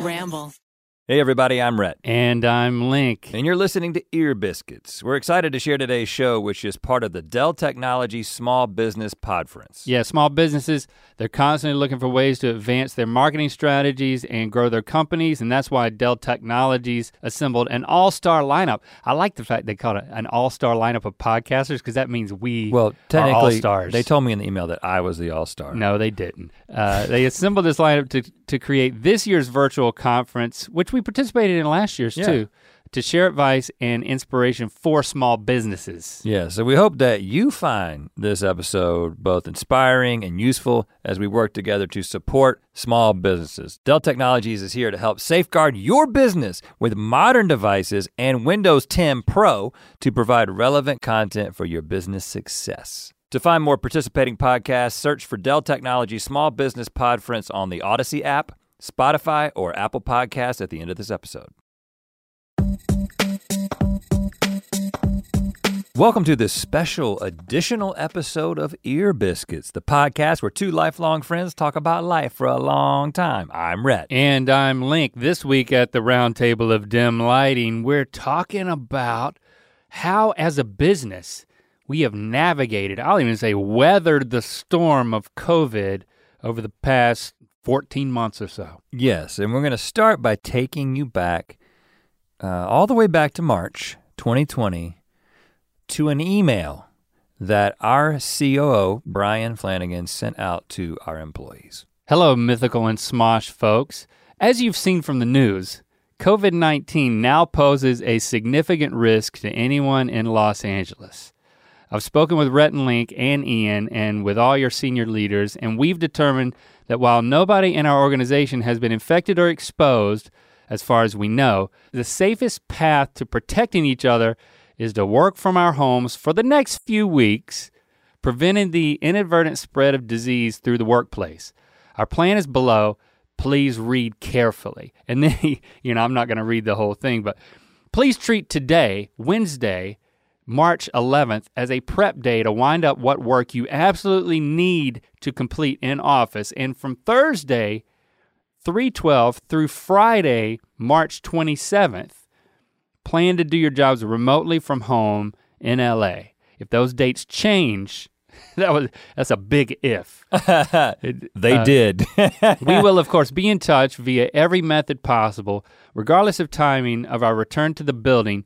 Ramble. Hey everybody, I'm Rhett. And I'm Link. And you're listening to Ear Biscuits. We're excited to share today's show, which is part of the Dell Technologies Small Business Podference. Yeah, small businesses, they're constantly looking for ways to advance their marketing strategies and grow their companies, and that's why Dell Technologies assembled an all-star lineup. I like the fact they called it an all-star lineup of podcasters, because that means we are all-stars. They told me in the email that I was the all-star. No, they didn't. They assembled this lineup to create this year's virtual conference, which we participated in last year's too, to share advice and inspiration for small businesses. Yeah, so we hope that you find this episode both inspiring and useful as we work together to support small businesses. Dell Technologies is here to help safeguard your business with modern devices and Windows 10 Pro to provide relevant content for your business success. To find more participating podcasts, search for Dell Technologies Small Business Podference on the Odyssey app, Spotify, or Apple Podcasts at the end of this episode. Welcome to this special additional episode of Ear Biscuits, the podcast where two lifelong friends talk about life for a long time. I'm Rhett. And I'm Link. This week at the Roundtable of Dim Lighting, we're talking about how as a business we have navigated, I'll even say weathered the storm of COVID over the past 14 months or so. Yes, and we're gonna start by taking you back, all the way back to March 2020, to an email that our COO, Brian Flanagan, sent out to our employees. Hello, Mythical and Smosh folks. As you've seen from the news, COVID-19 now poses a significant risk to anyone in Los Angeles. I've spoken with Rhett and Link and Ian and with all your senior leaders, and we've determined that while nobody in our organization has been infected or exposed, as far as we know, the safest path to protecting each other is to work from our homes for the next few weeks, preventing the inadvertent spread of disease through the workplace. Our plan is below, please read carefully. And then, I'm not gonna read the whole thing, but please treat today, Wednesday, March 11th, as a prep day to wind up what work you absolutely need to complete in office. And from Thursday, 3/12 through Friday, March 27th, plan to do your jobs remotely from home in LA. If those dates change, that's a big if. They did. We will of course be in touch via every method possible, regardless of timing of our return to the building.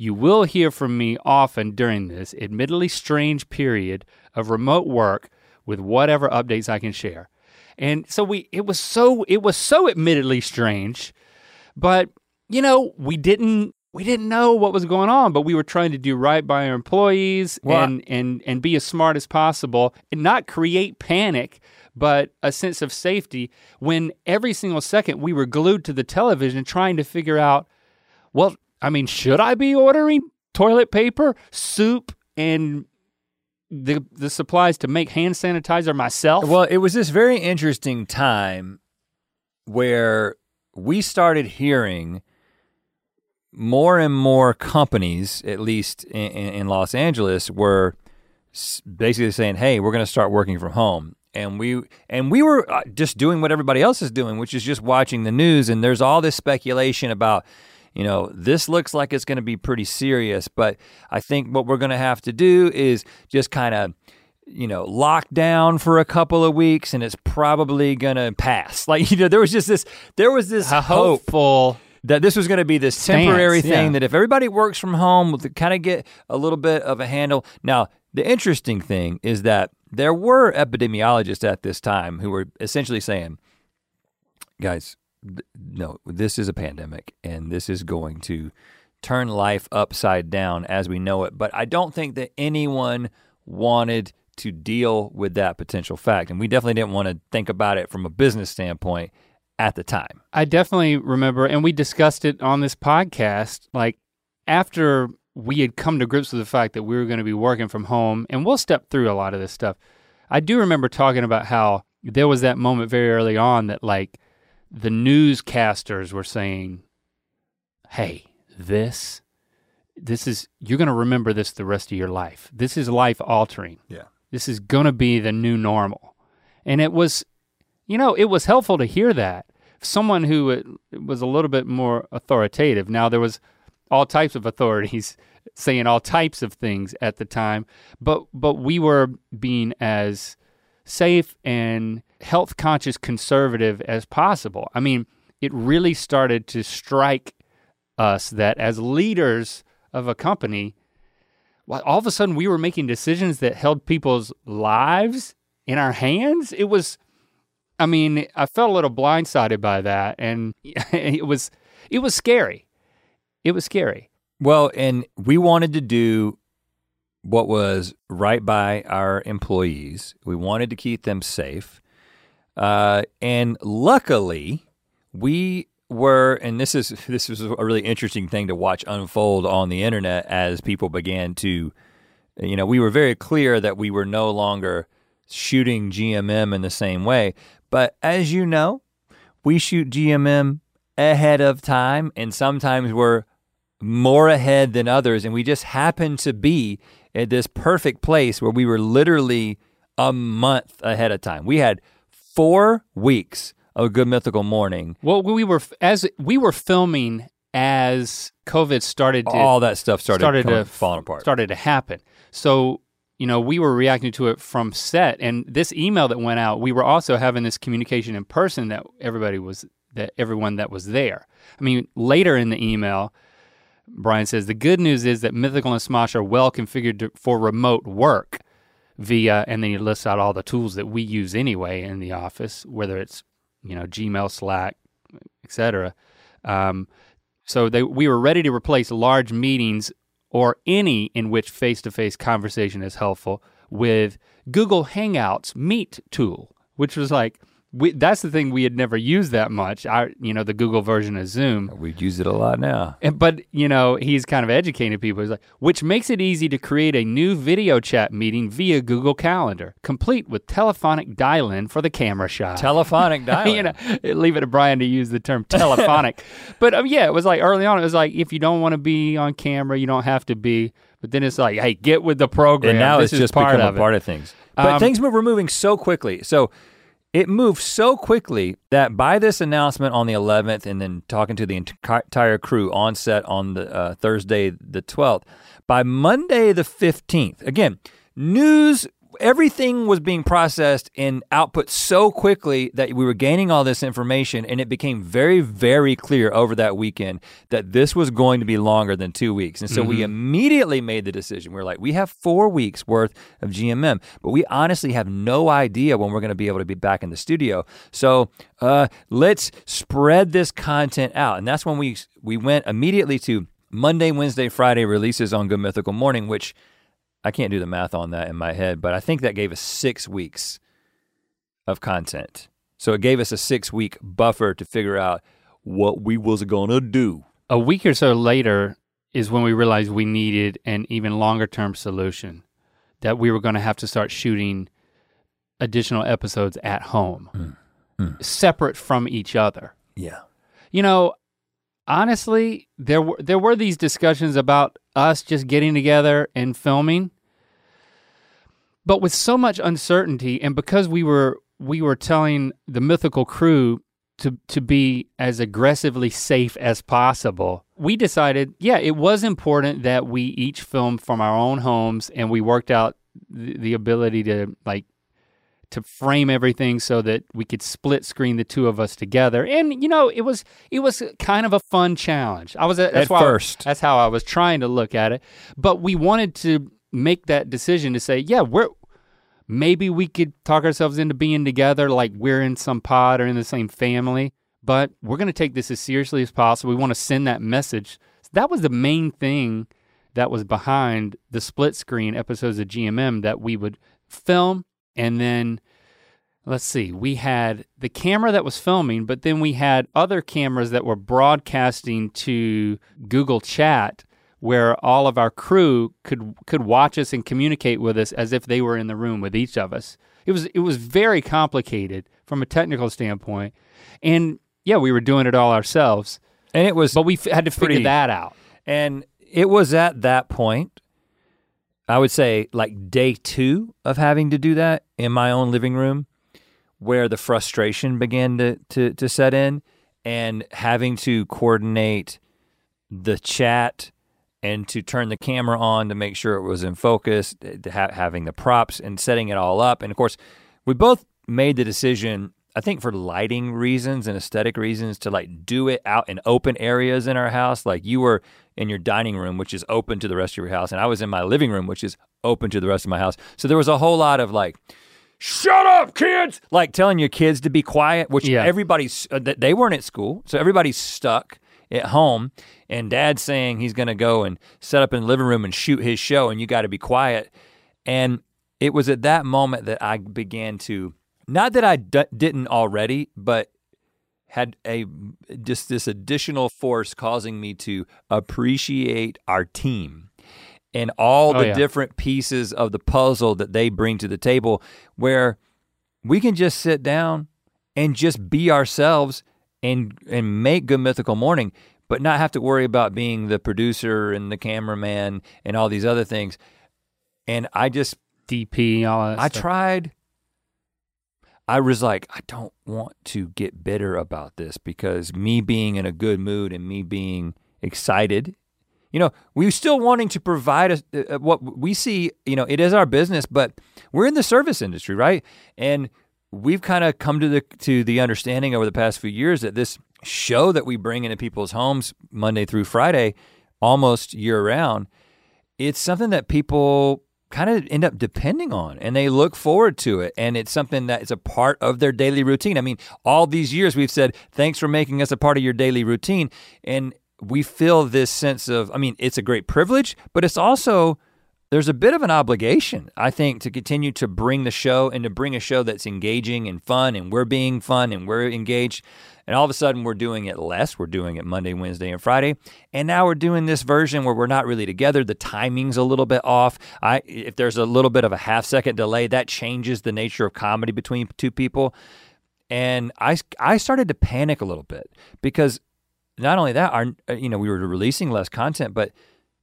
You will hear from me often during this admittedly strange period of remote work with whatever updates I can share. And so it was so admittedly strange, but we didn't know what was going on, but we were trying to do right by our employees and be as smart as possible and not create panic, but a sense of safety when every single second we were glued to the television trying to figure out, should I be ordering toilet paper, soup, and the supplies to make hand sanitizer myself? Well, it was this very interesting time where we started hearing more and more companies, at least in Los Angeles, were basically saying, hey, we're gonna start working from home. And we were just doing what everybody else is doing, which is just watching the news, and there's all this speculation about, this looks like it's gonna be pretty serious, but I think what we're gonna have to do is just kind of, lock down for a couple of weeks and it's probably gonna pass. There was this hopeful hope that this was gonna be this temporary stance, thing that if everybody works from home, we'll kind of get a little bit of a handle. Now, the interesting thing is that there were epidemiologists at this time who were essentially saying, guys, no, this is a pandemic and this is going to turn life upside down as we know it. But I don't think that anyone wanted to deal with that potential fact. And we definitely didn't want to think about it from a business standpoint at the time. I definitely remember, and we discussed it on this podcast, after we had come to grips with the fact that we were going to be working from home, and we'll step through a lot of this stuff. I do remember talking about how there was that moment very early on that the newscasters were saying, hey, this is, you're gonna remember this the rest of your life. This is life altering. Yeah. This is gonna be the new normal. And it was helpful to hear that, someone who was a little bit more authoritative. Now there was all types of authorities saying all types of things at the time, but we were being as safe and health conscious conservative as possible. I mean, it really started to strike us that as leaders of a company, all of a sudden we were making decisions that held people's lives in our hands. It was, I mean, I felt a little blindsided by that, and it was scary. It was scary. Well, and we wanted to do what was right by our employees. We wanted to keep them safe. And luckily, we were, and this was a really interesting thing to watch unfold on the internet as people began to, you know, we were very clear that we were no longer shooting GMM in the same way. But as you know, we shoot GMM ahead of time, and sometimes we're more ahead than others, and we just happened to be at this perfect place where we were literally a month ahead of time. We had 4 weeks of Good Mythical Morning. Well, we were filming as COVID started to- all that stuff started to fall apart. Started to happen. So, you know, we were reacting to it from set, and this email that went out, we were also having this communication in person that everyone that was there. I mean, later in the email, Brian says, the good news is that Mythical and Smosh are well configured for remote work via, and then he lists out all the tools that we use anyway in the office, whether it's, you know, Gmail, Slack, et cetera. So we were ready to replace large meetings or any in which face-to-face conversation is helpful with Google Hangouts Meet tool, which was like, that's the thing we had never used that much. The Google version of Zoom. We use it a lot now. But you know, he's kind of educating people. He's like, which makes it easy to create a new video chat meeting via Google Calendar, complete with telephonic dial-in for the camera shot. Telephonic dial-in. Leave it to Brian to use the term telephonic. But yeah, it was like early on. It was like if you don't want to be on camera, you don't have to be. But then it's like, hey, get with the program. And now it's just become a part of things. But things were moving so quickly. So. It moved so quickly that by this announcement on the 11th and then talking to the entire crew on set on the Thursday the 12th, by Monday the 15th, again, news, everything was being processed and output so quickly that we were gaining all this information, and it became very, very clear over that weekend that this was going to be longer than 2 weeks. And so we immediately made the decision. We were like, we have 4 weeks worth of GMM, but we honestly have no idea when we're gonna be able to be back in the studio. So let's spread this content out. And that's when we went immediately to Monday, Wednesday, Friday releases on Good Mythical Morning, which I can't do the math on that in my head, but I think that gave us 6 weeks of content. So it gave us a 6 week buffer to figure out what we was gonna do. A week or so later is when we realized we needed an even longer term solution, that we were gonna have to start shooting additional episodes at home, separate from each other. Yeah. You know, honestly, there were these discussions about us just getting together and filming, but with so much uncertainty, and because we were telling the Mythical crew to be as aggressively safe as possible, we decided, yeah, it was important that we each film from our own homes, and we worked out the ability to frame everything so that we could split screen the two of us together. And you know, it was kind of a fun challenge. That's how I was trying to look at it. But we wanted to make that decision to say, yeah, maybe we could talk ourselves into being together, like we're in some pod or in the same family, but we're gonna take this as seriously as possible. We wanna send that message. So that was the main thing that was behind the split screen episodes of GMM that we would film. And then, let's see, we had the camera that was filming, but then we had other cameras that were broadcasting to Google Chat where all of our crew could watch us and communicate with us as if they were in the room with each of us. It was very complicated from a technical standpoint. And yeah, we were doing it all ourselves. And but we had to figure that out. And it was at that point, I would say like day two of having to do that in my own living room, where the frustration began to set in, and having to coordinate the chat and to turn the camera on to make sure it was in focus, having the props and setting it all up. And of course, we both made the decision, I think for lighting reasons and aesthetic reasons, to like do it out in open areas in our house. Like you were in your dining room, which is open to the rest of your house, and I was in my living room, which is open to the rest of my house. So there was a whole lot of like, shut up kids! Like telling your kids to be quiet, which everybody's, they weren't at school, so everybody's stuck at home, and dad's saying he's gonna go and set up in the living room and shoot his show, and you gotta be quiet. And it was at that moment that I began to, not that I didn't already, but had a just this additional force causing me to appreciate our team and all the different pieces of the puzzle that they bring to the table, where we can just sit down and just be ourselves and make Good Mythical Morning, but not have to worry about being the producer and the cameraman and all these other things. And I just, DP, all that stuff. I was like, I don't want to get bitter about this, because me being in a good mood and me being excited, you know, we're still wanting to provide what we see, you know, it is our business, but we're in the service industry, right? And we've kind of come to the understanding over the past few years that this show that we bring into people's homes Monday through Friday, almost year round, it's something that people kind of end up depending on, and they look forward to it, and it's something that is a part of their daily routine. I mean, all these years we've said, thanks for making us a part of your daily routine, and we feel this sense of, I mean, it's a great privilege, but it's also, there's a bit of an obligation, I think, to continue to bring the show, and to bring a show that's engaging and fun, and we're being fun and we're engaged, and all of a sudden we're doing it less. We're doing it Monday, Wednesday, and Friday. And now we're doing this version where we're not really together. The timing's a little bit off. If there's a little bit of a half-second delay, that changes the nature of comedy between two people. And I started to panic a little bit, because not only that, we were releasing less content, but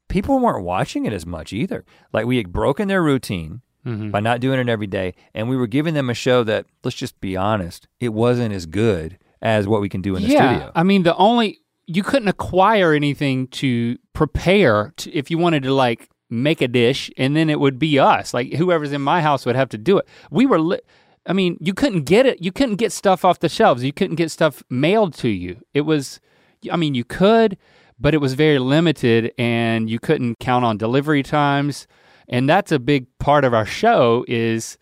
people weren't watching it as much either. Like we had broken their routine by not doing it every day, and we were giving them a show that, let's just be honest, it wasn't as good as what we can do in the studio. I mean, you couldn't acquire anything to prepare if you wanted to like make a dish, and then it would be us. Like whoever's in my house would have to do it. We were, you couldn't get it. You couldn't get stuff off the shelves. You couldn't get stuff mailed to you. It was, I mean, you could, but it was very limited, and you couldn't count on delivery times. And that's a big part of our show, is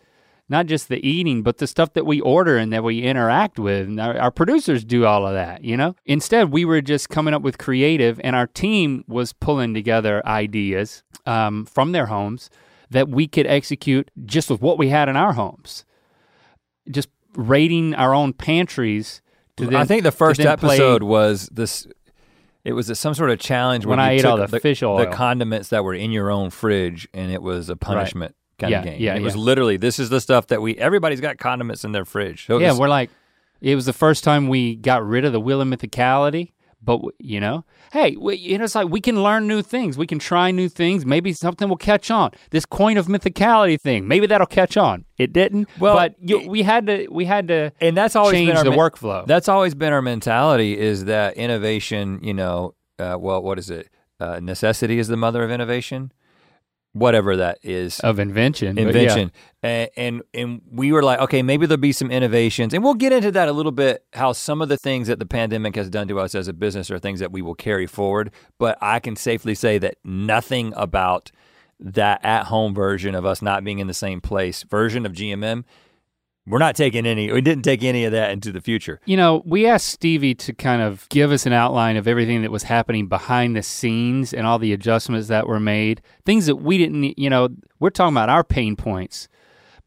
not just the eating, but the stuff that we order and that we interact with. And our producers do all of that, you know? Instead, we were just coming up with creative, and our team was pulling together ideas from their homes that we could execute just with what we had in our homes. Just raiding our own pantries. I think the first episode was this, it was some sort of challenge when I ate all the fish oil, the condiments that were in your own fridge, and it was a punishment. Right. Kind of game. Yeah, it was literally, this is the stuff that everybody's got condiments in their fridge. So we're like, it was the first time we got rid of the will and mythicality, but you know, hey, it's like we can learn new things, we can try new things, maybe something will catch on. This coin of mythicality thing, maybe that'll catch on. It didn't, well, but we had to and that's always change the workflow. That's always been our mentality, is that innovation, you know, what is it? Necessity is the mother of innovation. Whatever that is. Of invention. Invention. Yeah. And we were like, okay, maybe there'll be some innovations, and we'll get into that a little bit, how some of the things that the pandemic has done to us as a business are things that we will carry forward, but I can safely say that nothing about that at-home version of us not being in the same place, version of GMM, we didn't take any of that into the future. You know, we asked Stevie to kind of give us an outline of everything that was happening behind the scenes and all the adjustments that were made, things that we didn't, you know, we're talking about our pain points,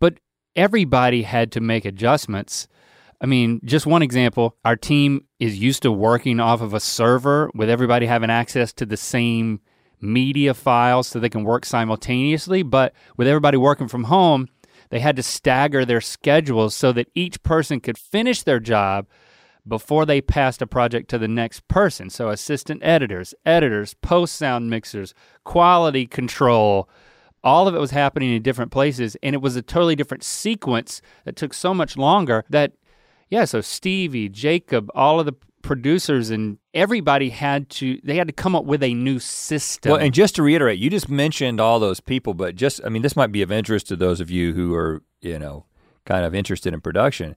but everybody had to make adjustments. I mean, just one example, our team is used to working off of a server with everybody having access to the same media files so they can work simultaneously, but with everybody working from home, they had to stagger their schedules so that each person could finish their job before they passed a project to the next person. So assistant editors, post sound mixers, quality control, all of it was happening in different places, and it was a totally different sequence that took so much longer that, so Stevie, Jacob, all of the producers and everybody had to come up with a new system. Well, and just to reiterate, you just mentioned all those people, but just, I mean, this might be of interest to those of you who are, you know, kind of interested in production.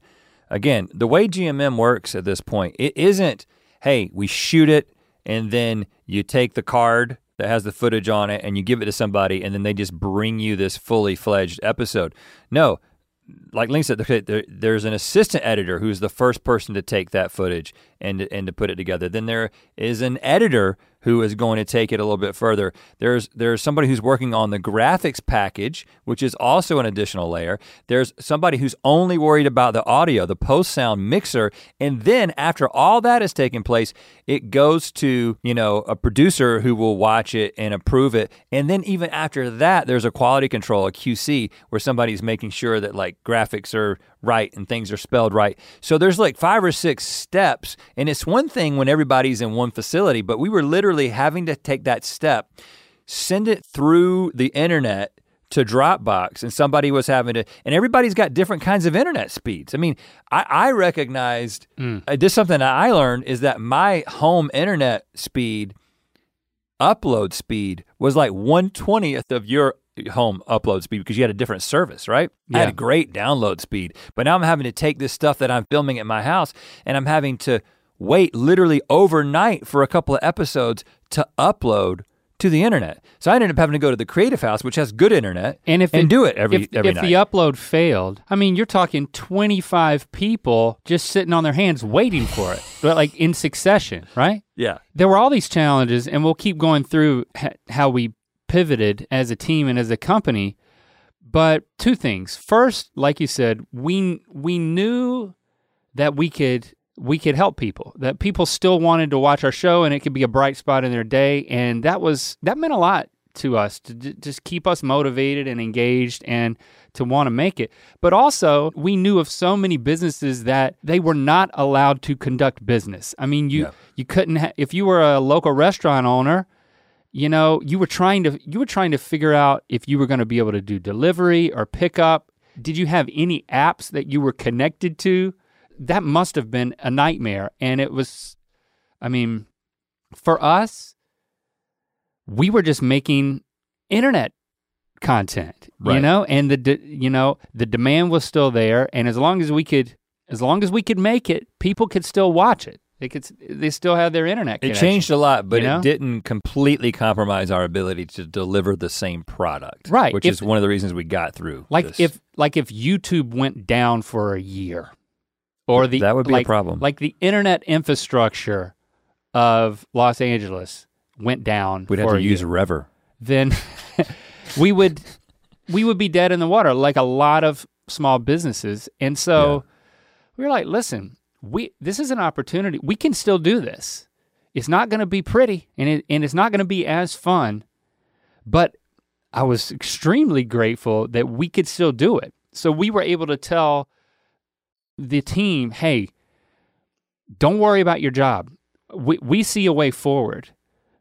Again, the way GMM works at this point, it isn't, hey, we shoot it and then you take the card that has the footage on it and you give it to somebody and then they just bring you this fully fledged episode. No, like Link said, there's an assistant editor who's the first person to take that footage and to put it together. Then there is an editor who is going to take it a little bit further. There's somebody who's working on the graphics package, which is also an additional layer. There's somebody who's only worried about the audio, the post-sound mixer, and then after all that has taken place, it goes to, you know, a producer who will watch it and approve it, and then even after that, there's a quality control, a QC, where somebody's making sure that like graphics are right and things are spelled right. So there's like 5 or 6 steps, and it's one thing when everybody's in one facility, but we were literally having to take that step, send it through the internet to Dropbox, and somebody was having to, and everybody's got different kinds of internet speeds. I mean, I recognized, this is something that I learned, is that my home internet speed, upload speed, was like 1/20 of your home upload speed because you had a different service, right? Yeah. I had a great download speed, but now I'm having to take this stuff that I'm filming at my house and I'm having to wait literally overnight for a couple of episodes to upload to the internet. So I ended up having to go to the creative house, which has good internet, and do it every night. If the upload failed, I mean, you're talking 25 people just sitting on their hands waiting for it, but like in succession, right? Yeah. There were all these challenges, and we'll keep going through how we pivoted as a team and as a company, but two things. First, like you said, we knew that we could help people, that people still wanted to watch our show and it could be a bright spot in their day, and that meant a lot to us to just keep us motivated and engaged and to want to make it. But also, we knew of so many businesses that they were not allowed to conduct business. I mean, you couldn't if you were a local restaurant owner, you know, you were trying to figure out if you were going to be able to do delivery or pickup. Did you have any apps that you were connected to? That must have been a nightmare. And it was, I mean, for us, we were just making internet content, right. You know, and the demand was still there. And as long as we could make it, people could still watch it. They still have their internet connection. It changed a lot, but you know? It didn't completely compromise our ability to deliver the same product. Right. Which is one of the reasons we got through. If YouTube went down for a year. Or that would be a problem. Like the internet infrastructure of Los Angeles went down. We'd have to use Revver. Then we would be dead in the water, like a lot of small businesses. And so we were like, listen, this is an opportunity. We can still do this. It's not gonna be pretty and it's not gonna be as fun, but I was extremely grateful that we could still do it. So we were able to tell the team, hey, don't worry about your job. We see a way forward.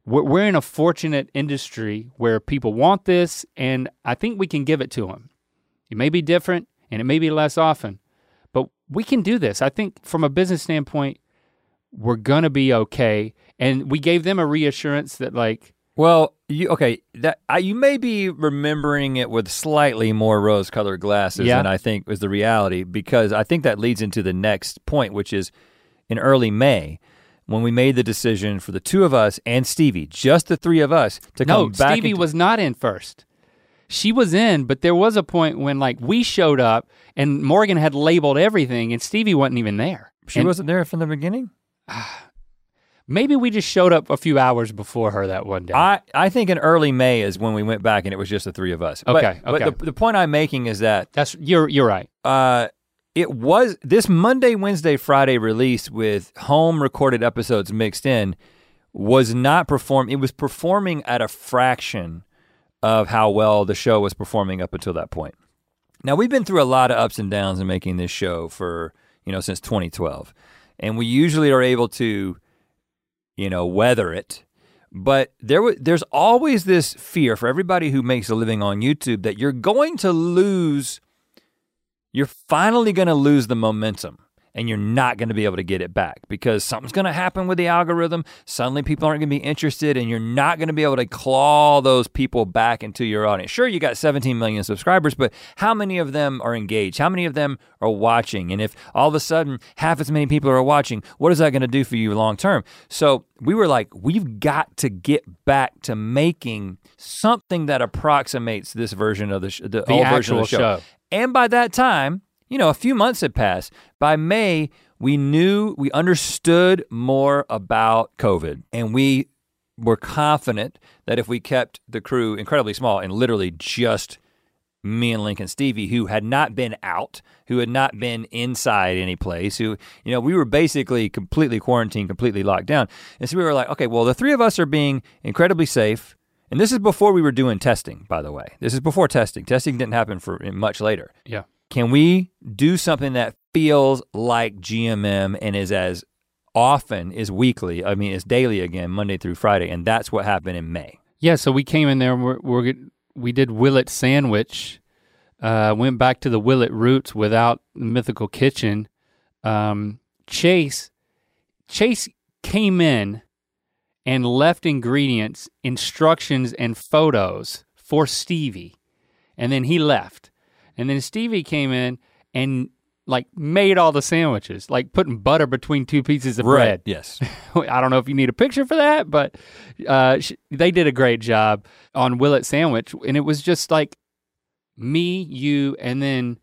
We're in a fortunate industry where people want this, and I think we can give it to them. It may be different, and it may be less often, but we can do this. I think from a business standpoint, we're gonna be okay, and we gave them a reassurance that like, well, you may be remembering it with slightly more rose-colored glasses than I think is the reality, because I think that leads into the next point, which is in early May, when we made the decision for the two of us and Stevie, just the three of us, to come back. No, Stevie was not in first. She was in, but there was a point when like we showed up and Morgan had labeled everything and Stevie wasn't even there. She wasn't there from the beginning? Maybe we just showed up a few hours before her that one day. I think in early May is when we went back and it was just the three of us. Okay. But the point I'm making is that you're right. It was this Monday, Wednesday, Friday release with home recorded episodes mixed in was not performing. It was performing at a fraction of how well the show was performing up until that point. Now we've been through a lot of ups and downs in making this show for, you know, since 2012, and we usually are able to, you know, weather it. But there's always this fear for everybody who makes a living on YouTube that you're finally gonna lose the momentum. and you're not gonna be able to get it back because something's gonna happen with the algorithm. Suddenly people aren't gonna be interested and you're not gonna be able to claw those people back into your audience. Sure, you got 17 million subscribers, but how many of them are engaged? How many of them are watching? And if all of a sudden half as many people are watching, what is that gonna do for you long term? So we were like, we've got to get back to making something that approximates this version of the old version of the show. And by that time, you know, a few months had passed. By May, we understood more about COVID, and we were confident that if we kept the crew incredibly small and literally just me and Link and Stevie, who had not been out, who had not been inside any place, who, you know, we were basically completely quarantined, completely locked down. And so we were like, okay, well, the three of us are being incredibly safe. And this is before we were doing testing, by the way. This is before testing. Testing didn't happen for much later. Yeah. Can we do something that feels like GMM and is as often, is weekly, I mean, it's daily again, Monday through Friday, and that's what happened in May. Yeah, so we came in there, and we did Willet Sandwich, went back to the Willet roots without the Mythical Kitchen. Chase came in and left ingredients, instructions, and photos for Stevie, and then he left. And then Stevie came in and like made all the sandwiches, like putting butter between two pieces of bread. Yes. I don't know if you need a picture for that, but they did a great job on Willet Sandwich. And it was just like me, you, and then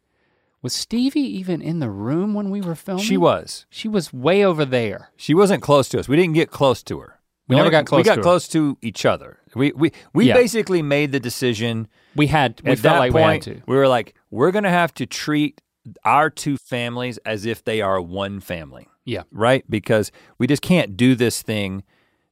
was Stevie even in the room when we were filming? She was. She was way over there. She wasn't close to us. We didn't get close to her. We never got close to her. We got close to each other. We basically made the decision. We felt like we had to. We were like, we're gonna have to treat our two families as if they are one family. Yeah. Right? Because we just can't do this thing.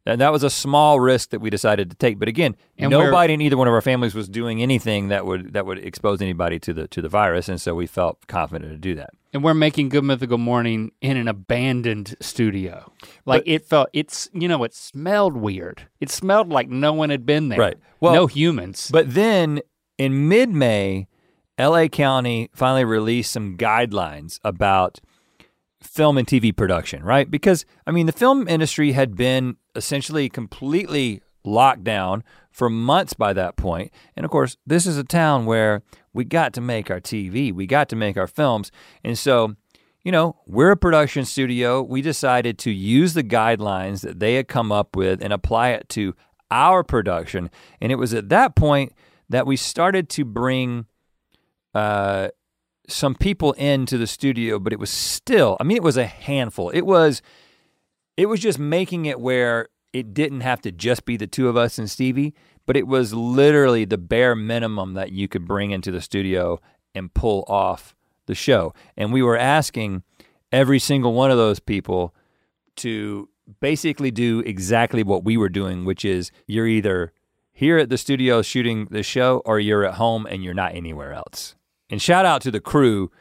And that was a small risk that we decided to take. But again, nobody in either one of our families was doing anything that would expose anybody to the virus. And so we felt confident to do that. And we're making Good Mythical Morning in an abandoned studio. Like it smelled weird. It smelled like no one had been there. Right. Well, no humans. But then in mid-May, LA County finally released some guidelines about film and TV production, right? Because, I mean, the film industry had been essentially completely locked down for months by that point. And of course, this is a town where we got to make our TV, we got to make our films. And so, you know, we're a production studio. We decided to use the guidelines that they had come up with and apply it to our production. And it was at that point that we started to bring some people into the studio, but it was still, I mean, it was a handful. It was just making it where it didn't have to just be the two of us and Stevie, but it was literally the bare minimum that you could bring into the studio and pull off the show. And we were asking every single one of those people to basically do exactly what we were doing, which is you're either here at the studio shooting the show or you're at home and you're not anywhere else. And shout out to the crew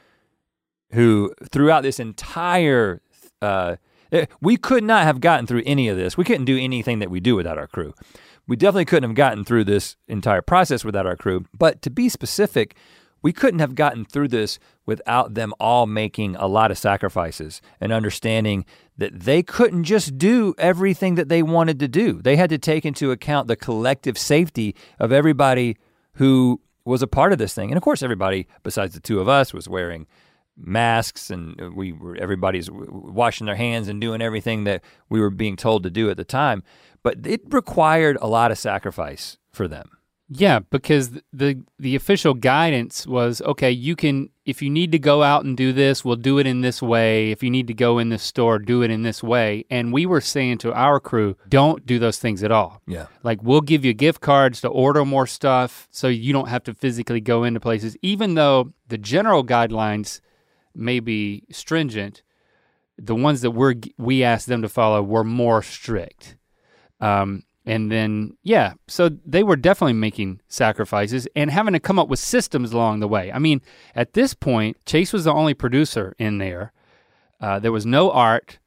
who throughout this entire, we could not have gotten through any of this. We couldn't do anything that we do without our crew. We definitely couldn't have gotten through this entire process without our crew. But to be specific, we couldn't have gotten through this without them all making a lot of sacrifices and understanding that they couldn't just do everything that they wanted to do. They had to take into account the collective safety of everybody who was a part of this thing. And of course, everybody besides the two of us was wearing masks and everybody's washing their hands and doing everything that we were being told to do at the time. But it required a lot of sacrifice for them. Yeah, because the official guidance was, okay, you can, if you need to go out and do this, we'll do it in this way. If you need to go in this store, do it in this way. And we were saying to our crew, don't do those things at all. Yeah. Like we'll give you gift cards to order more stuff so you don't have to physically go into places. Even though the general guidelines may be stringent, the ones that we asked them to follow were more strict. And then, yeah, so they were definitely making sacrifices and having to come up with systems along the way. I mean, at this point, Chase was the only producer in there. There was no art,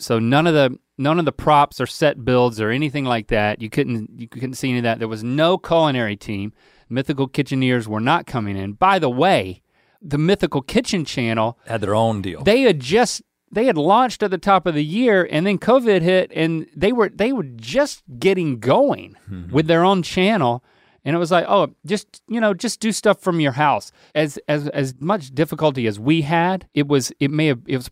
so none of the props or set builds or anything like that. You couldn't see any of that. There was no culinary team. Mythical Kitcheneers were not coming in. By the way, the Mythical Kitchen channel. Had their own deal. They had launched at the top of the year, and then COVID hit, and they were just getting going with their own channel, and it was like, oh, just do stuff from your house. As much difficulty as we had, it was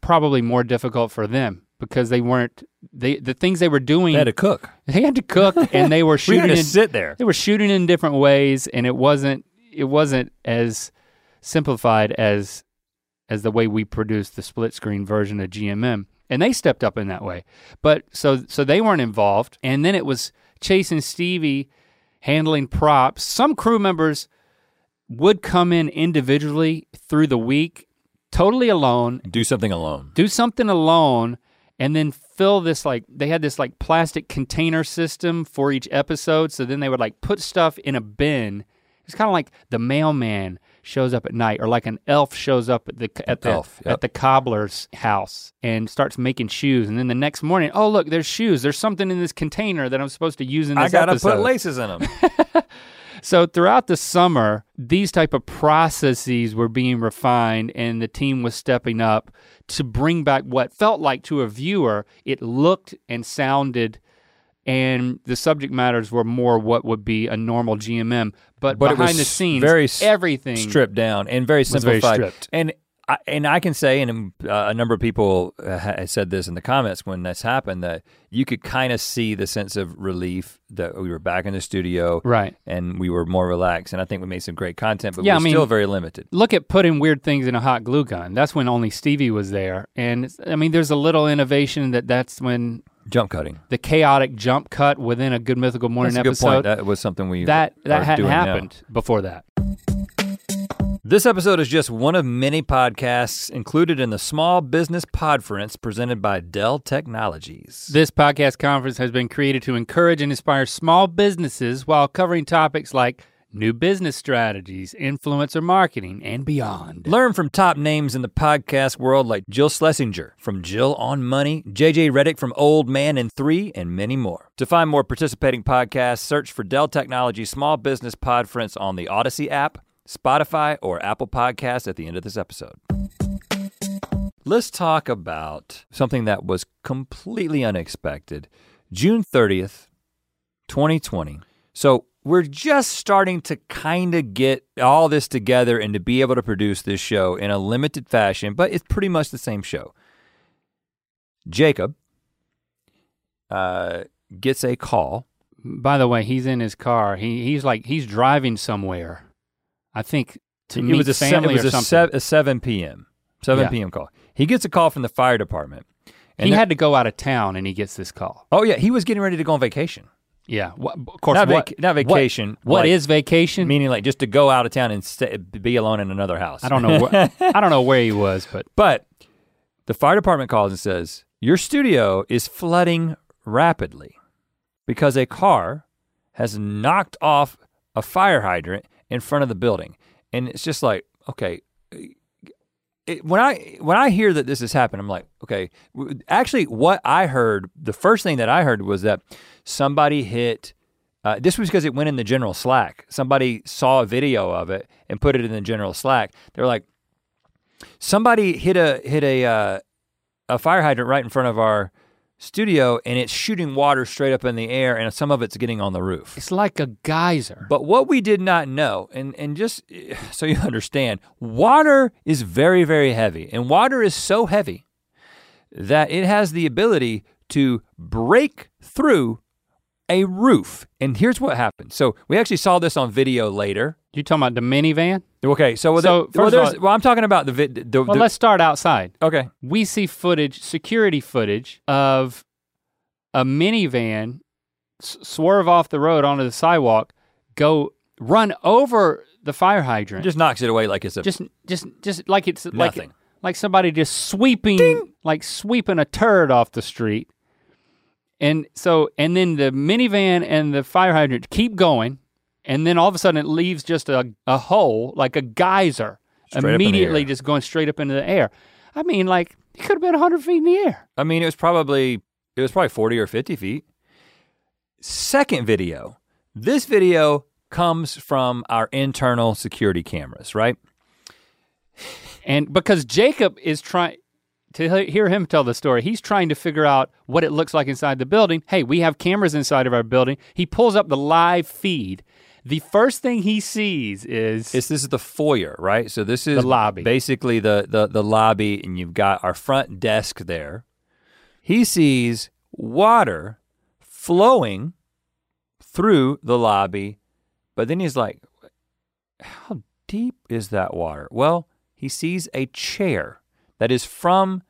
probably more difficult for them because the things they were doing. They had to cook. And they were shooting. We had to sit there. They were shooting in different ways, and it wasn't as simplified as the way we produced the split screen version of GMM. And they stepped up in that way. But so they weren't involved. And then it was Chase and Stevie handling props. Some crew members would come in individually through the week, totally alone. Do something alone, and then fill this they had this plastic container system for each episode. So then they would put stuff in a bin. It's kind of like the mailman shows up at night, or an elf shows up at the cobbler's house and starts making shoes, and then the next morning, oh look, there's shoes, there's something in this container that I'm supposed to use in this episode. I gotta put laces in them. So throughout the summer, these type of processes were being refined, and the team was stepping up to bring back what felt like to a viewer, it looked and sounded, and the subject matters were more what would be a normal GMM, but behind it was the scenes, everything stripped down and very simplified. Very stripped. And I can say, and a number of people said this in the comments when this happened, that you could kind of see the sense of relief that we were back in the studio, right? And we were more relaxed, and I think we made some great content, but we were still very limited. Look at putting weird things in a hot glue gun. That's when only Stevie was there, and there's a little innovation that's when. Jump cutting. The chaotic jump cut within a Good Mythical Morning episode. That's a good point. That was something that hadn't happened before that. This episode is just one of many podcasts included in the Small Business Podference presented by Dell Technologies. This podcast conference has been created to encourage and inspire small businesses while covering topics like new business strategies, influencer marketing, and beyond. Learn from top names in the podcast world like Jill Schlesinger from Jill on Money, JJ Redick from Old Man and Three, and many more. To find more participating podcasts, search for Dell Technologies Small Business Podference on the Odyssey app, Spotify, or Apple Podcasts at the end of this episode. Let's talk about something that was completely unexpected. June 30th, 2020. So we're just starting to kind of get all this together and to be able to produce this show in a limited fashion, but it's pretty much the same show. Jacob gets a call. By the way, he's in his car. He's driving somewhere. I think to meet his family or something. It was a 7 p.m. call. He gets a call from the fire department. And he had to go out of town, and he gets this call. Oh yeah, he was getting ready to go on vacation. Yeah, of course. Not vacation. What is vacation? Meaning just to go out of town and be alone in another house. I don't know. I don't know where he was, but the fire department calls and says your studio is flooding rapidly because a car has knocked off a fire hydrant in front of the building, and it's just like, okay. When I hear that this has happened, I'm like, okay. Actually, what I heard, the first thing that I heard was that somebody hit, this was because it went in the general Slack. Somebody saw a video of it and put it in the general Slack. They were like, somebody hit a fire hydrant right in front of our studio, and it's shooting water straight up in the air, and some of it's getting on the roof. It's like a geyser. But what we did not know, and just so you understand, water is very, very heavy, and water is so heavy that it has the ability to break through a roof. And here's what happened. So we actually saw this on video later. You're talking about the minivan? Okay, so I'm talking about the let's start outside. Okay. We see security footage of a minivan swerve off the road onto the sidewalk, run over the fire hydrant. Just knocks it away like it's a just like it's nothing. Like somebody just sweeping Ding! Like sweeping a turd off the street. And then the minivan and the fire hydrant keep going. And then all of a sudden it leaves just a hole, like a geyser, straight immediately just going straight up into the air. I mean, it could have been 100 feet in the air. I mean, it was probably 40 or 50 feet. Second video, this video comes from our internal security cameras, right? And because Jacob is trying, to hear him tell the story, he's trying to figure out what it looks like inside the building. Hey, we have cameras inside of our building. He pulls up the live feed. The first thing he sees is... This is the foyer, right? So this is the lobby. Basically the lobby, and you've got our front desk there. He sees water flowing through the lobby, but then he's like, how deep is that water? Well, he sees a chair that is from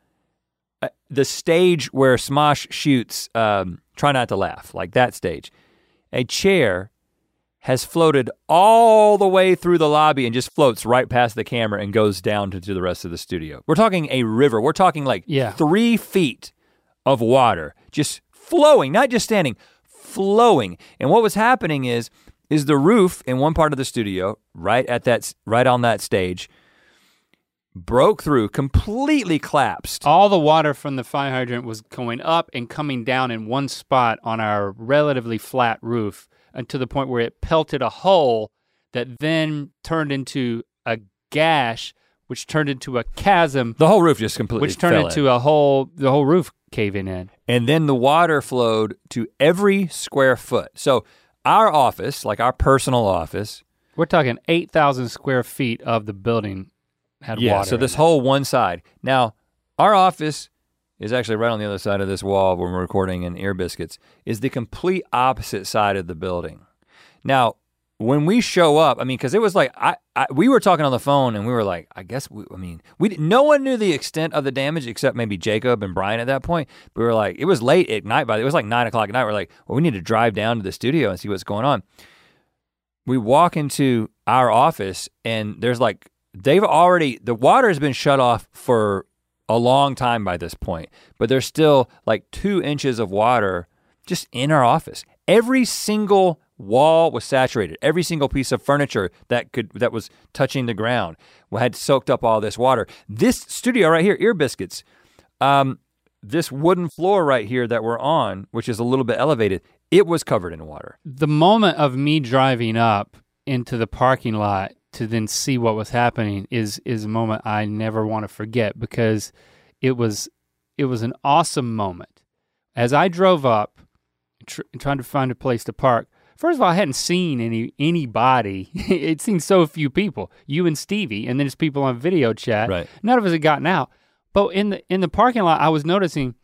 the stage where Smosh shoots Try Not to Laugh, like that stage. A chair has floated all the way through the lobby and just floats right past the camera and goes down to the rest of the studio. We're talking a river. We're talking like 3 feet of water just flowing, not just standing, flowing. And what was happening is the roof in one part of the studio, right on that stage, broke through, completely collapsed. All the water from the fire hydrant was going up and coming down in one spot on our relatively flat roof, and to the point where it pelted a hole that then turned into a gash, which turned into a chasm. The whole roof just completely which turned into the whole roof caving in. And then the water flowed to every square foot. So our office, like our personal office. We're talking 8,000 square feet of the building had water. So this whole one side. Now, our office is actually right on the other side of this wall when we're recording in Ear Biscuits, is the complete opposite side of the building. Now, when we show up, I mean, because it was like, we were talking on the phone and we were like, no one knew the extent of the damage except maybe Jacob and Brian at that point. We were like, it was late at night, it was like 9 o'clock at night. We're like, well, we need to drive down to the studio and see what's going on. We walk into our office and there's like, the water has been shut off for a long time by this point, but there's still like 2 inches of water just in our office. Every single wall was saturated. Every single piece of furniture that was touching the ground had soaked up all this water. This studio right here, Ear Biscuits, this wooden floor right here that we're on, which is a little bit elevated, it was covered in water. The moment of me driving up into the parking lot to then see what was happening is a moment I never want to forget, because it was an awesome moment. As I drove up, trying to find a place to park, first of all, I hadn't seen anybody. It seemed so few people, you and Stevie, and then it's people on video chat. Right. None of us had gotten out. But in the parking lot, I was noticing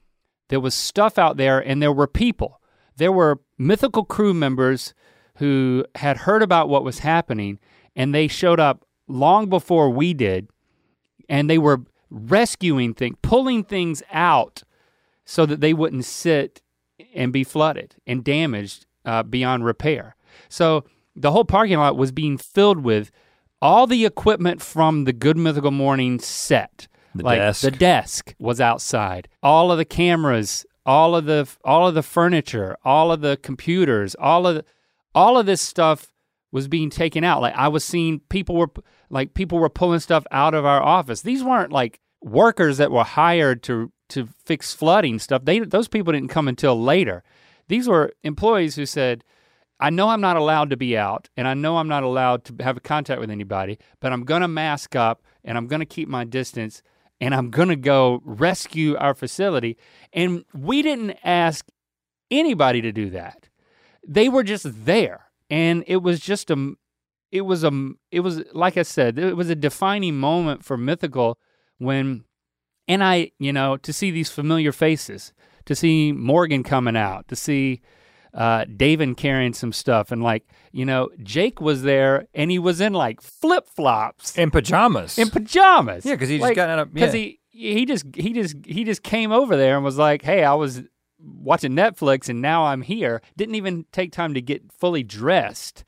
there was stuff out there and there were people. There were Mythical crew members who had heard about what was happening, and they showed up long before we did, and they were rescuing things, pulling things out so that they wouldn't sit and be flooded and damaged beyond repair. So the whole parking lot was being filled with all the equipment from the Good Mythical Morning set. The desk was outside. All of the cameras, all of the furniture, all of the computers, all of this stuff was being taken out. Like I was seeing people were pulling stuff out of our office. These weren't like workers that were hired to fix flooding stuff. Those people didn't come until later. These were employees who said, I know I'm not allowed to be out and I know I'm not allowed to have a contact with anybody, but I'm gonna mask up and I'm gonna keep my distance and I'm gonna go rescue our facility. And we didn't ask anybody to do that. They were just there. And it was like I said, it was a defining moment for Mythical to see these familiar faces, to see Morgan coming out, to see David carrying some stuff, and Jake was there and he was in like flip-flops. And pajamas. Yeah, because he just got out of, yeah. Because he just came over there and was like, hey, I was watching Netflix and now I'm here. Didn't even take time to get fully dressed.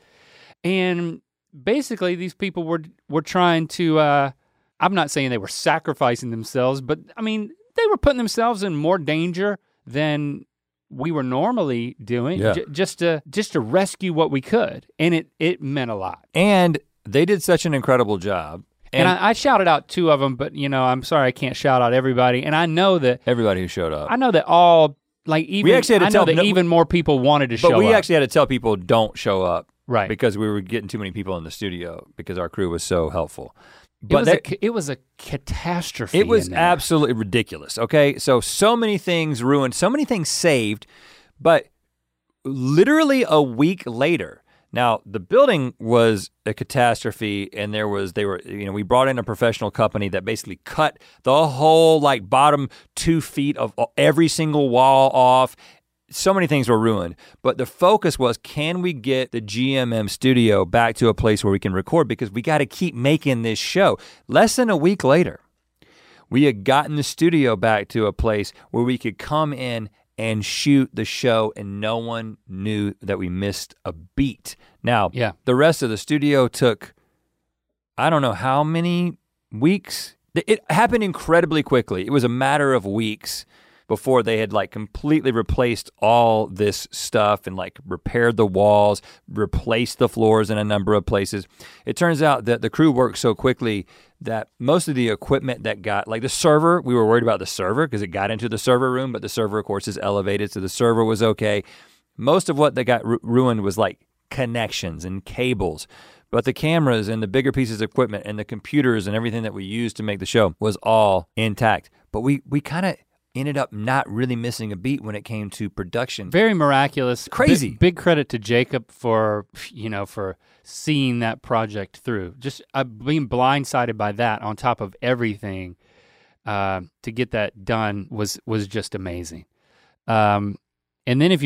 And basically these people were trying to, I'm not saying they were sacrificing themselves, but I mean, they were putting themselves in more danger than we were normally doing, just to rescue what we could. And it meant a lot. And they did such an incredible job. And I shouted out two of them, but I'm sorry I can't shout out everybody. And I know that- everybody who showed up. I know that all, like even, we actually had to even more people wanted to show up. But we actually had to tell people don't show up. Right. Because we were getting too many people in the studio because our crew was so helpful. But it was a catastrophe. It was absolutely ridiculous, okay? So many things ruined, so many things saved, but literally a week later, now the building was a catastrophe and we brought in a professional company that basically cut the whole like bottom 2 feet of every single wall off. So many things were ruined, but the focus was, can we get the GMM studio back to a place where we can record, because we gotta keep making this show. Less than a week later, we had gotten the studio back to a place where we could come in and shoot the show, and no one knew that we missed a beat. Now, yeah, the rest of the studio took, I don't know how many weeks. It happened incredibly quickly. It was a matter of weeks before they had like completely replaced all this stuff and like repaired the walls, replaced the floors in a number of places. It turns out that the crew worked so quickly that most of the equipment that got, like the server, we were worried about the server because it got into the server room, but the server of course is elevated, so the server was okay. Most of what that got ruined was like connections and cables, but the cameras and the bigger pieces of equipment and the computers and everything that we used to make the show was all intact. But we kind of ended up not really missing a beat when it came to production. Very miraculous. Crazy. Big credit to Jacob for seeing that project through. Just being blindsided by that on top of everything to get that done was just amazing. And then if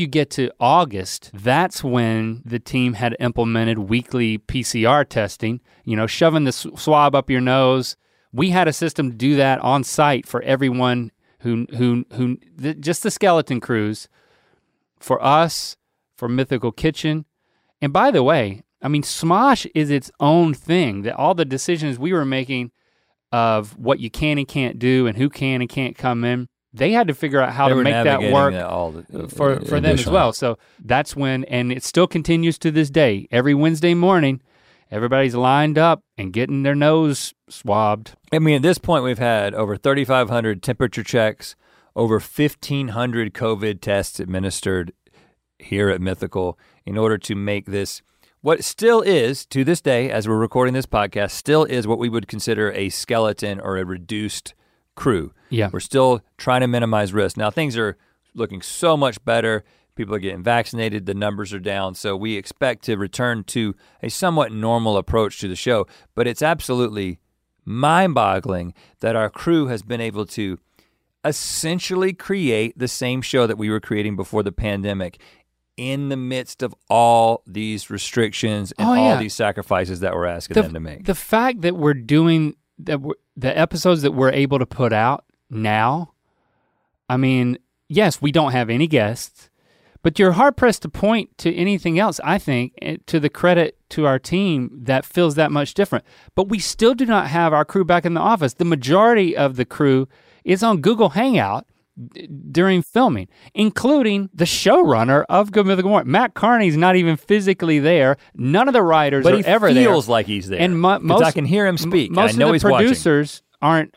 you get to August, that's when the team had implemented weekly PCR testing, you know, shoving the swab up your nose. We had a system to do that on site for everyone who just the skeleton crews, for us, for Mythical Kitchen. And by the way, I mean, Smosh is its own thing, that all the decisions we were making of what you can and can't do and who can and can't come in, they had to figure out how to make that work for them as well. So that's when, and it still continues to this day, every Wednesday morning, everybody's lined up and getting their nose swabbed. I mean, at this point we've had over 3,500 temperature checks, over 1,500 COVID tests administered here at Mythical in order to make this, what still is, to this day, as we're recording this podcast, still is what we would consider a skeleton or a reduced crew. Yeah. We're still trying to minimize risk. Now things are looking so much better. People are getting vaccinated, the numbers are down, so we expect to return to a somewhat normal approach to the show, but it's absolutely mind-boggling that our crew has been able to essentially create the same show that we were creating before the pandemic in the midst of all these restrictions and all these sacrifices that we're asking them to make. The fact that we're doing, the episodes that we're able to put out now, I mean, yes, we don't have any guests, but you're hard-pressed to point to anything else, I think, to the credit to our team, that feels that much different. But we still do not have our crew back in the office. The majority of the crew is on Google Hangout during filming, including the showrunner of Good Mythical Morning. Matt Carney's not even physically there. None of the writers are ever there. But he feels like he's there, and most, I can hear him speak. Most of the producers aren't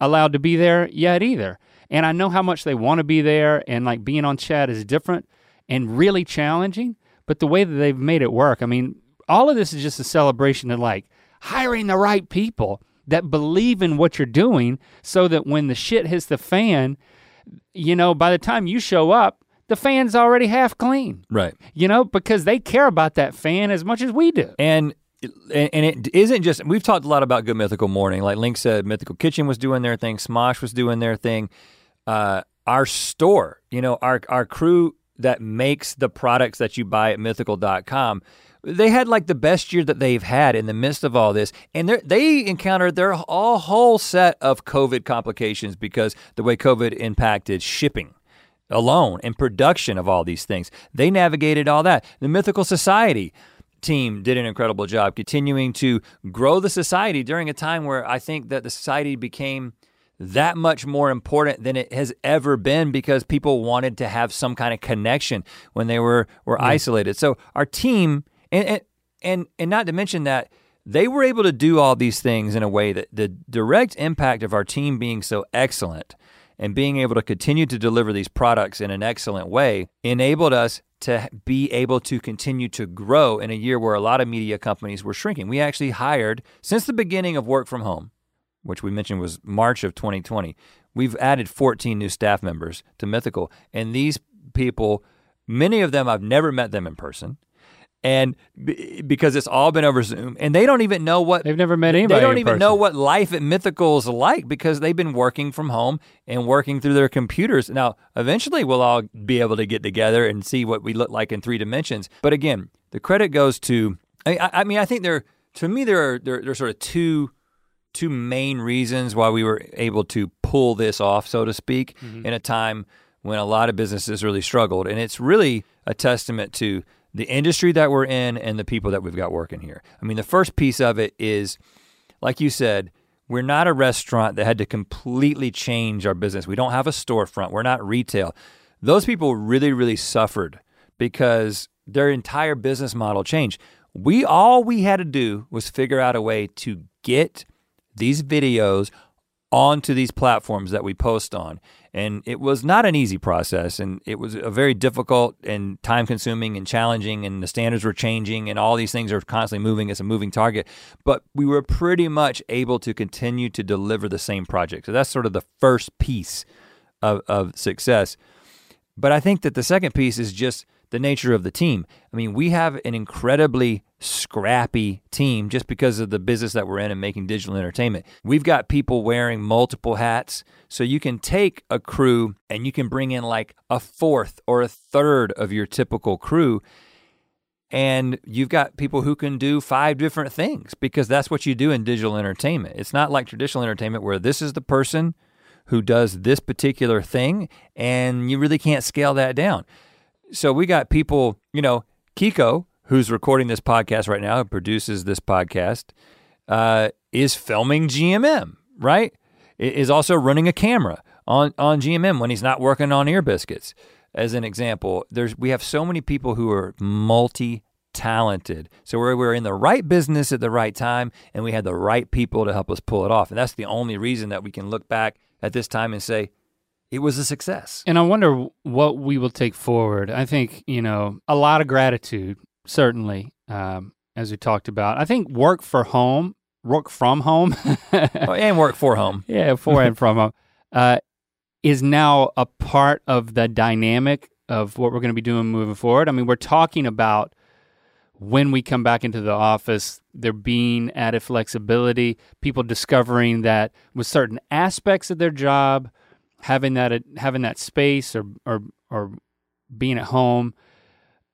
allowed to be there yet either. And I know how much they want to be there, and like being on chat is different and really challenging, but the way that they've made it work, I mean, all of this is just a celebration of like hiring the right people that believe in what you're doing, so that when the shit hits the fan, you know, by the time you show up, the fan's already half clean. Right. You know, because they care about that fan as much as we do. And it isn't just, we've talked a lot about Good Mythical Morning. Like Link said, Mythical Kitchen was doing their thing, Smosh was doing their thing. Our store, you know, our crew that makes the products that you buy at mythical.com, they had like the best year that they've had in the midst of all this, and they encountered their whole set of COVID complications because the way COVID impacted shipping alone and production of all these things. They navigated all that. The Mythical Society team did an incredible job continuing to grow the society during a time where I think that the society became that much more important than it has ever been, because people wanted to have some kind of connection when they were isolated. So our team, and not to mention that, they were able to do all these things in a way that the direct impact of our team being so excellent and being able to continue to deliver these products in an excellent way enabled us to be able to continue to grow in a year where a lot of media companies were shrinking. We actually hired, since the beginning of work from home, which we mentioned was March of 2020, we've added 14 new staff members to Mythical. And these people, many of them I've never met them in person, and because it's all been over Zoom, and they don't even know what— they've never met anybody in person. They don't even know what life at Mythical is like because they've been working from home and working through their computers. Now, eventually we'll all be able to get together and see what we look like in 3 dimensions. But again, the credit goes to, I think there are sort of two main reasons why we were able to pull this off, so to speak, in a time when a lot of businesses really struggled. And it's really a testament to the industry that we're in and the people that we've got working here. I mean, the first piece of it is, like you said, we're not a restaurant that had to completely change our business. We don't have a storefront, we're not retail. Those people really, really suffered because their entire business model changed. All we had to do was figure out a way to get these videos onto these platforms that we post on. And it was not an easy process, and it was a very difficult and time-consuming and challenging, and the standards were changing, and all these things are constantly moving. It's a moving target, but we were pretty much able to continue to deliver the same project. So that's sort of the first piece of success. But I think that the second piece is just the nature of the team. I mean, we have an incredibly scrappy team just because of the business that we're in and making digital entertainment. We've got people wearing multiple hats, so you can take a crew and you can bring in like a fourth or a third of your typical crew, and you've got people who can do 5 different things because that's what you do in digital entertainment. It's not like traditional entertainment where this is the person who does this particular thing and you really can't scale that down. So we got people, you know, Kiko, who's recording this podcast right now, who produces this podcast, is filming GMM, right? Is also running a camera on GMM when he's not working on Ear Biscuits, as an example. We have so many people who are multi-talented. So we're in the right business at the right time, and we had the right people to help us pull it off. And that's the only reason that we can look back at this time and say, it was a success. And I wonder what we will take forward. I think, you know, a lot of gratitude, certainly, as we talked about. I think work from home. And work for home. Yeah, for and from home, is now a part of the dynamic of what we're gonna be doing moving forward. I mean, we're talking about when we come back into the office, there being added flexibility, people discovering that with certain aspects of their job, having that space or being at home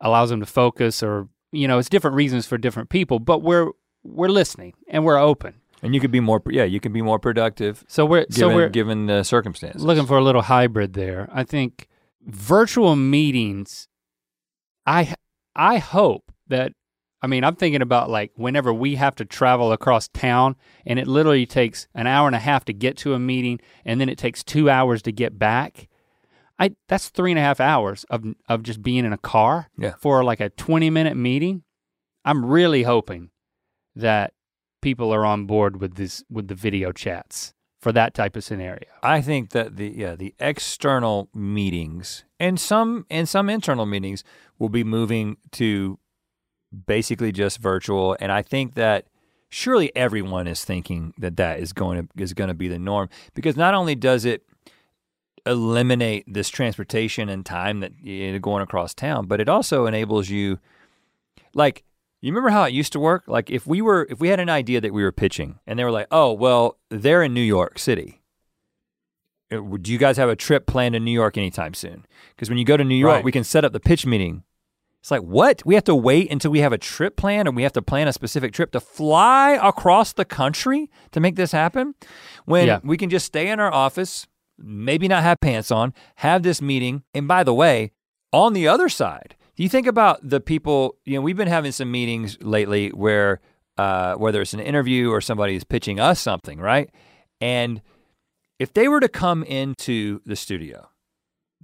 allows them to focus, or, you know, it's different reasons for different people, but we're listening and we're open. And you can be more productive. So we're given the circumstances. Looking for a little hybrid there. I think virtual meetings, I hope that, I mean, I'm thinking about like whenever we have to travel across town and it literally takes an hour and a half to get to a meeting and then it takes 2 hours to get back. That's 3.5 hours of just being in a car for like a 20-minute meeting. I'm really hoping that people are on board with the video chats for that type of scenario. I think that the external meetings and some internal meetings will be moving to basically just virtual, and I think that surely everyone is thinking that is going to be the norm, because not only does it eliminate this transportation and time that you're going across town, but it also enables you, like, you remember how it used to work? Like if we had an idea that we were pitching and they were like, oh, well, they're in New York City. Do you guys have a trip planned to New York anytime soon? Because when you go to New York, right, we can set up the pitch meeting. It's like, what? We have to wait until we have a trip planned, and we have to plan a specific trip to fly across the country to make this happen? When we can just stay in our office, maybe not have pants on, have this meeting. And by the way, on the other side, do you think about the people, you know, we've been having some meetings lately where, whether it's an interview or somebody is pitching us something, right? And if they were to come into the studio,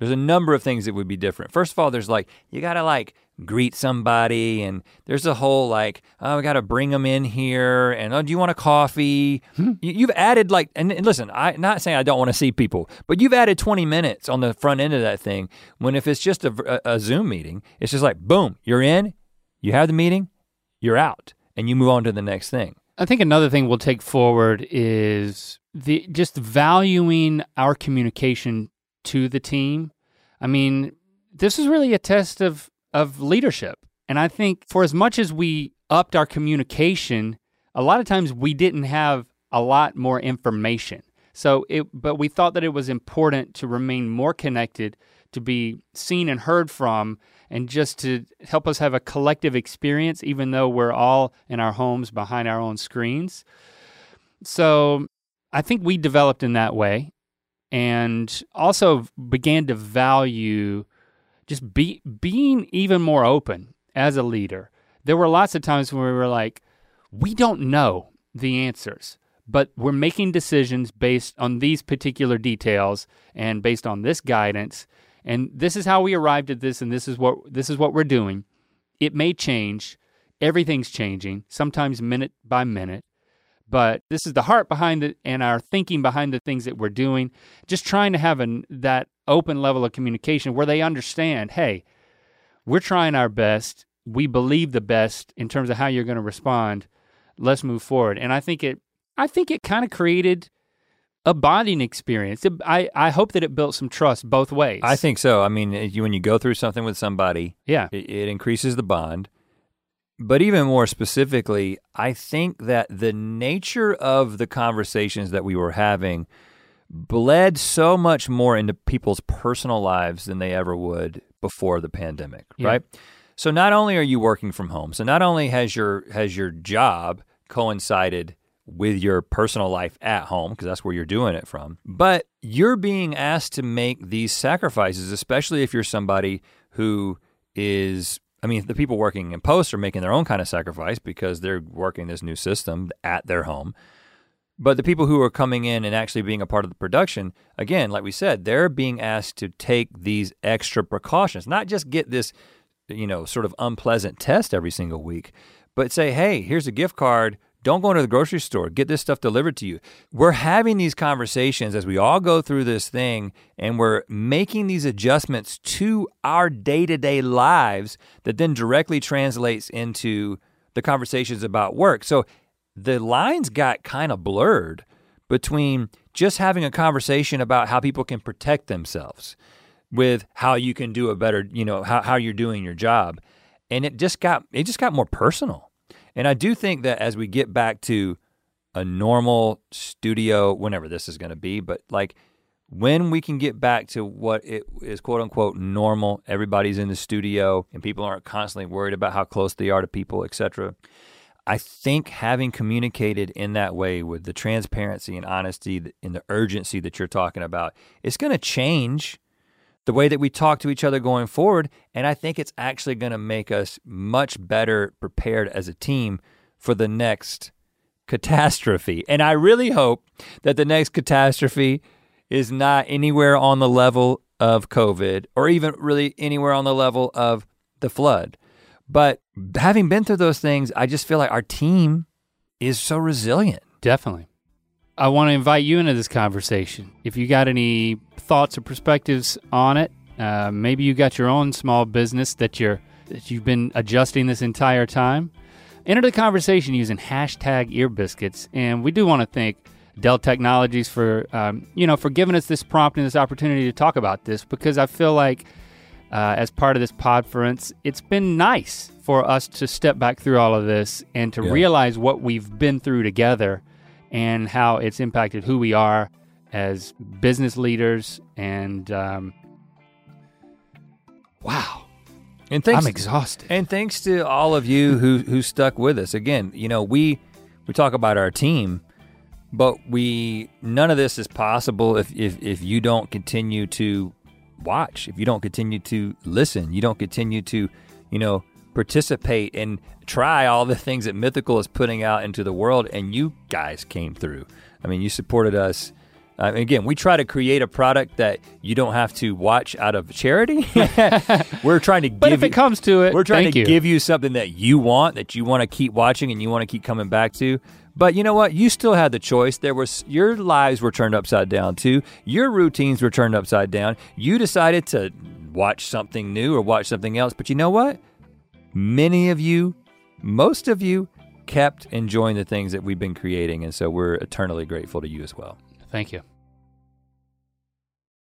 There's a number of things that would be different. First of all, there's like, you gotta like greet somebody, and there's a whole like, oh, we gotta bring them in here, and oh, do you want a coffee? You've added like, and listen, I'm not saying I don't wanna see people, but you've added 20 minutes on the front end of that thing, when if it's just a Zoom meeting, it's just like, boom, you're in, you have the meeting, you're out, and you move on to the next thing. I think another thing we'll take forward is the just valuing our communication to the team. I mean, this is really a test of leadership. And I think for as much as we upped our communication, a lot of times we didn't have a lot more information. But we thought that it was important to remain more connected, to be seen and heard from, and just to help us have a collective experience, even though we're all in our homes behind our own screens. So I think we developed in that way, and also began to value just being even more open as a leader. There were lots of times when we were like, we don't know the answers, but we're making decisions based on these particular details and based on this guidance, and this is how we arrived at this, and this is what we're doing. It may change, everything's changing, sometimes minute by minute, but this is the heart behind it and our thinking behind the things that we're doing. Just trying to have that open level of communication where they understand, hey, we're trying our best, we believe the best in terms of how you're gonna respond, let's move forward. And I think it kind of created a bonding experience. I hope that it built some trust both ways. I think so. I mean, when you go through something with somebody, yeah, it increases the bond. But even more specifically, I think that the nature of the conversations that we were having bled so much more into people's personal lives than they ever would before the pandemic, yeah, right? So not only are you working from home, so not only has your job coincided with your personal life at home, because that's where you're doing it from, but you're being asked to make these sacrifices, especially if you're somebody who is, I mean, the people working in post are making their own kind of sacrifice because they're working this new system at their home. But the people who are coming in and actually being a part of the production, again, like we said, they're being asked to take these extra precautions, not just get this, you know, sort of unpleasant test every single week, but say, hey, here's a gift card, don't go into the grocery store, get this stuff delivered to you. We're having these conversations as we all go through this thing, and we're making these adjustments to our day-to-day lives that then directly translates into the conversations about work. So the lines got kind of blurred between just having a conversation about how people can protect themselves with how you can do a better, you know, how you're doing your job. And it just got more personal. And I do think that as we get back to a normal studio, whenever this is gonna be, but like when we can get back to what it is, quote unquote, normal, everybody's in the studio and people aren't constantly worried about how close they are to people, et cetera. I think having communicated in that way with the transparency and honesty and the urgency that you're talking about, it's gonna change the way that we talk to each other going forward, and I think it's actually gonna make us much better prepared as a team for the next catastrophe. And I really hope that the next catastrophe is not anywhere on the level of COVID, or even really anywhere on the level of the flood. But having been through those things, I just feel like our team is so resilient. Definitely. I want to invite you into this conversation. If you got any thoughts or perspectives on it, maybe you got your own small business that you've been adjusting this entire time, enter the conversation using hashtag EarBiscuits. And we do want to thank Dell Technologies for giving us this prompt and this opportunity to talk about this, because I feel like as part of this podference, it's been nice for us to step back through all of this and to realize what we've been through together, and how it's impacted who we are as business leaders, and wow, and I'm exhausted. And thanks to all of you who stuck with us. Again, you know, we talk about our team, but none of this is possible if you don't continue to watch, if you don't continue to listen, you don't continue to, you know, participate and try all the things that Mythical is putting out into the world, and you guys came through. I mean, you supported us Again, we try to create a product that you don't have to watch out of charity. We're trying to give but if you, it comes to it, we're trying to give you something that you want to keep watching and you want to keep coming back to. But you know what? You still had the choice. Your lives were turned upside down too. Your routines were turned upside down. You decided to watch something new or watch something else. But you know what? Many of you, most of you, kept enjoying the things that we've been creating. And so we're eternally grateful to you as well. Thank you.